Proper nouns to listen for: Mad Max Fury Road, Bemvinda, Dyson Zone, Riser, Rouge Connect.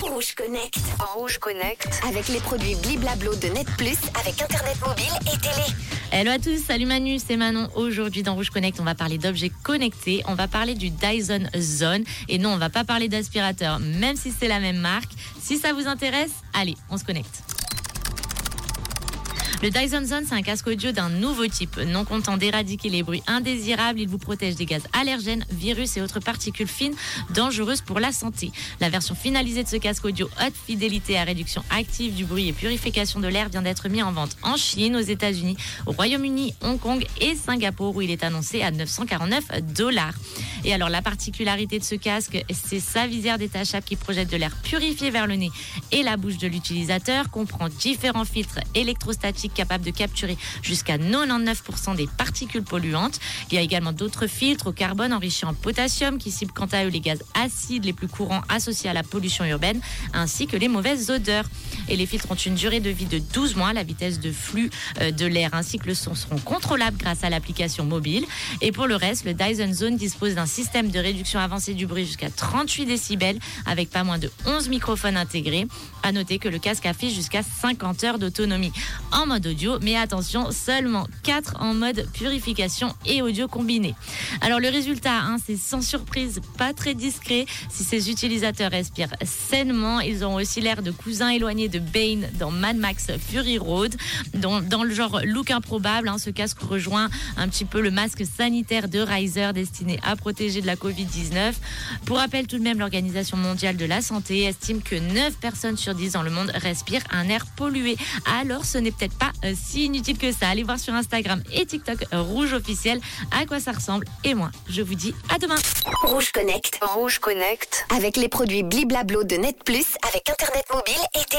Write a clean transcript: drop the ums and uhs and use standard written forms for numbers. Rouge Connect. En Rouge Connect. Avec les produits Bliblablo de Net Plus, avec Internet mobile et télé. Hello à tous, salut Manu, c'est Manon. Aujourd'hui dans Rouge Connect, on va parler d'objets connectés. On va parler du Dyson Zone. Et non, on va pas parler d'aspirateur, même si c'est la même marque. Si ça vous intéresse, allez, on se connecte. Le Dyson Zone, c'est un casque audio d'un nouveau type. Non content d'éradiquer les bruits indésirables, il vous protège des gaz allergènes, virus et autres particules fines dangereuses pour la santé. La version finalisée de ce casque audio haute fidélité à réduction active du bruit et purification de l'air vient d'être mise en vente en Chine, aux États-Unis, au Royaume-Uni, Hong Kong et Singapour, où il est annoncé à $949. Et alors, la particularité de ce casque, c'est sa visière détachable qui projette de l'air purifié vers le nez et la bouche de l'utilisateur, comprend différents filtres électrostatiques capable de capturer jusqu'à 99% des particules polluantes. Il y a également d'autres filtres au carbone enrichis en potassium qui ciblent quant à eux les gaz acides les plus courants associés à la pollution urbaine ainsi que les mauvaises odeurs. Et les filtres ont une durée de vie de 12 mois. La vitesse de flux de l'air ainsi que le son seront contrôlables grâce à l'application mobile. Et pour le reste, le Dyson Zone dispose d'un système de réduction avancée du bruit jusqu'à 38 décibels avec pas moins de 11 microphones intégrés. À noter que le casque affiche jusqu'à 50 heures d'autonomie en mode audio, mais attention, seulement 4 en mode purification et audio combiné. Alors le résultat, c'est sans surprise, pas très discret. Si ces utilisateurs respirent sainement, ils auront aussi l'air de cousins éloignés de Bane dans Mad Max Fury Road. Dans le genre look improbable, ce casque rejoint un petit peu le masque sanitaire de Riser destiné à protéger de la Covid-19. Pour rappel tout de même, l'Organisation mondiale de la santé estime que 9 personnes sur 10 dans le monde respirent un air pollué. Alors ce n'est peut-être pas si inutile que ça. Allez voir sur Instagram et TikTok Rouge officiel à quoi ça ressemble. Et moi, je vous dis à demain. Rouge Connect. Rouge Connect. Avec les produits Bliblablo de Net Plus, avec Internet mobile et télé.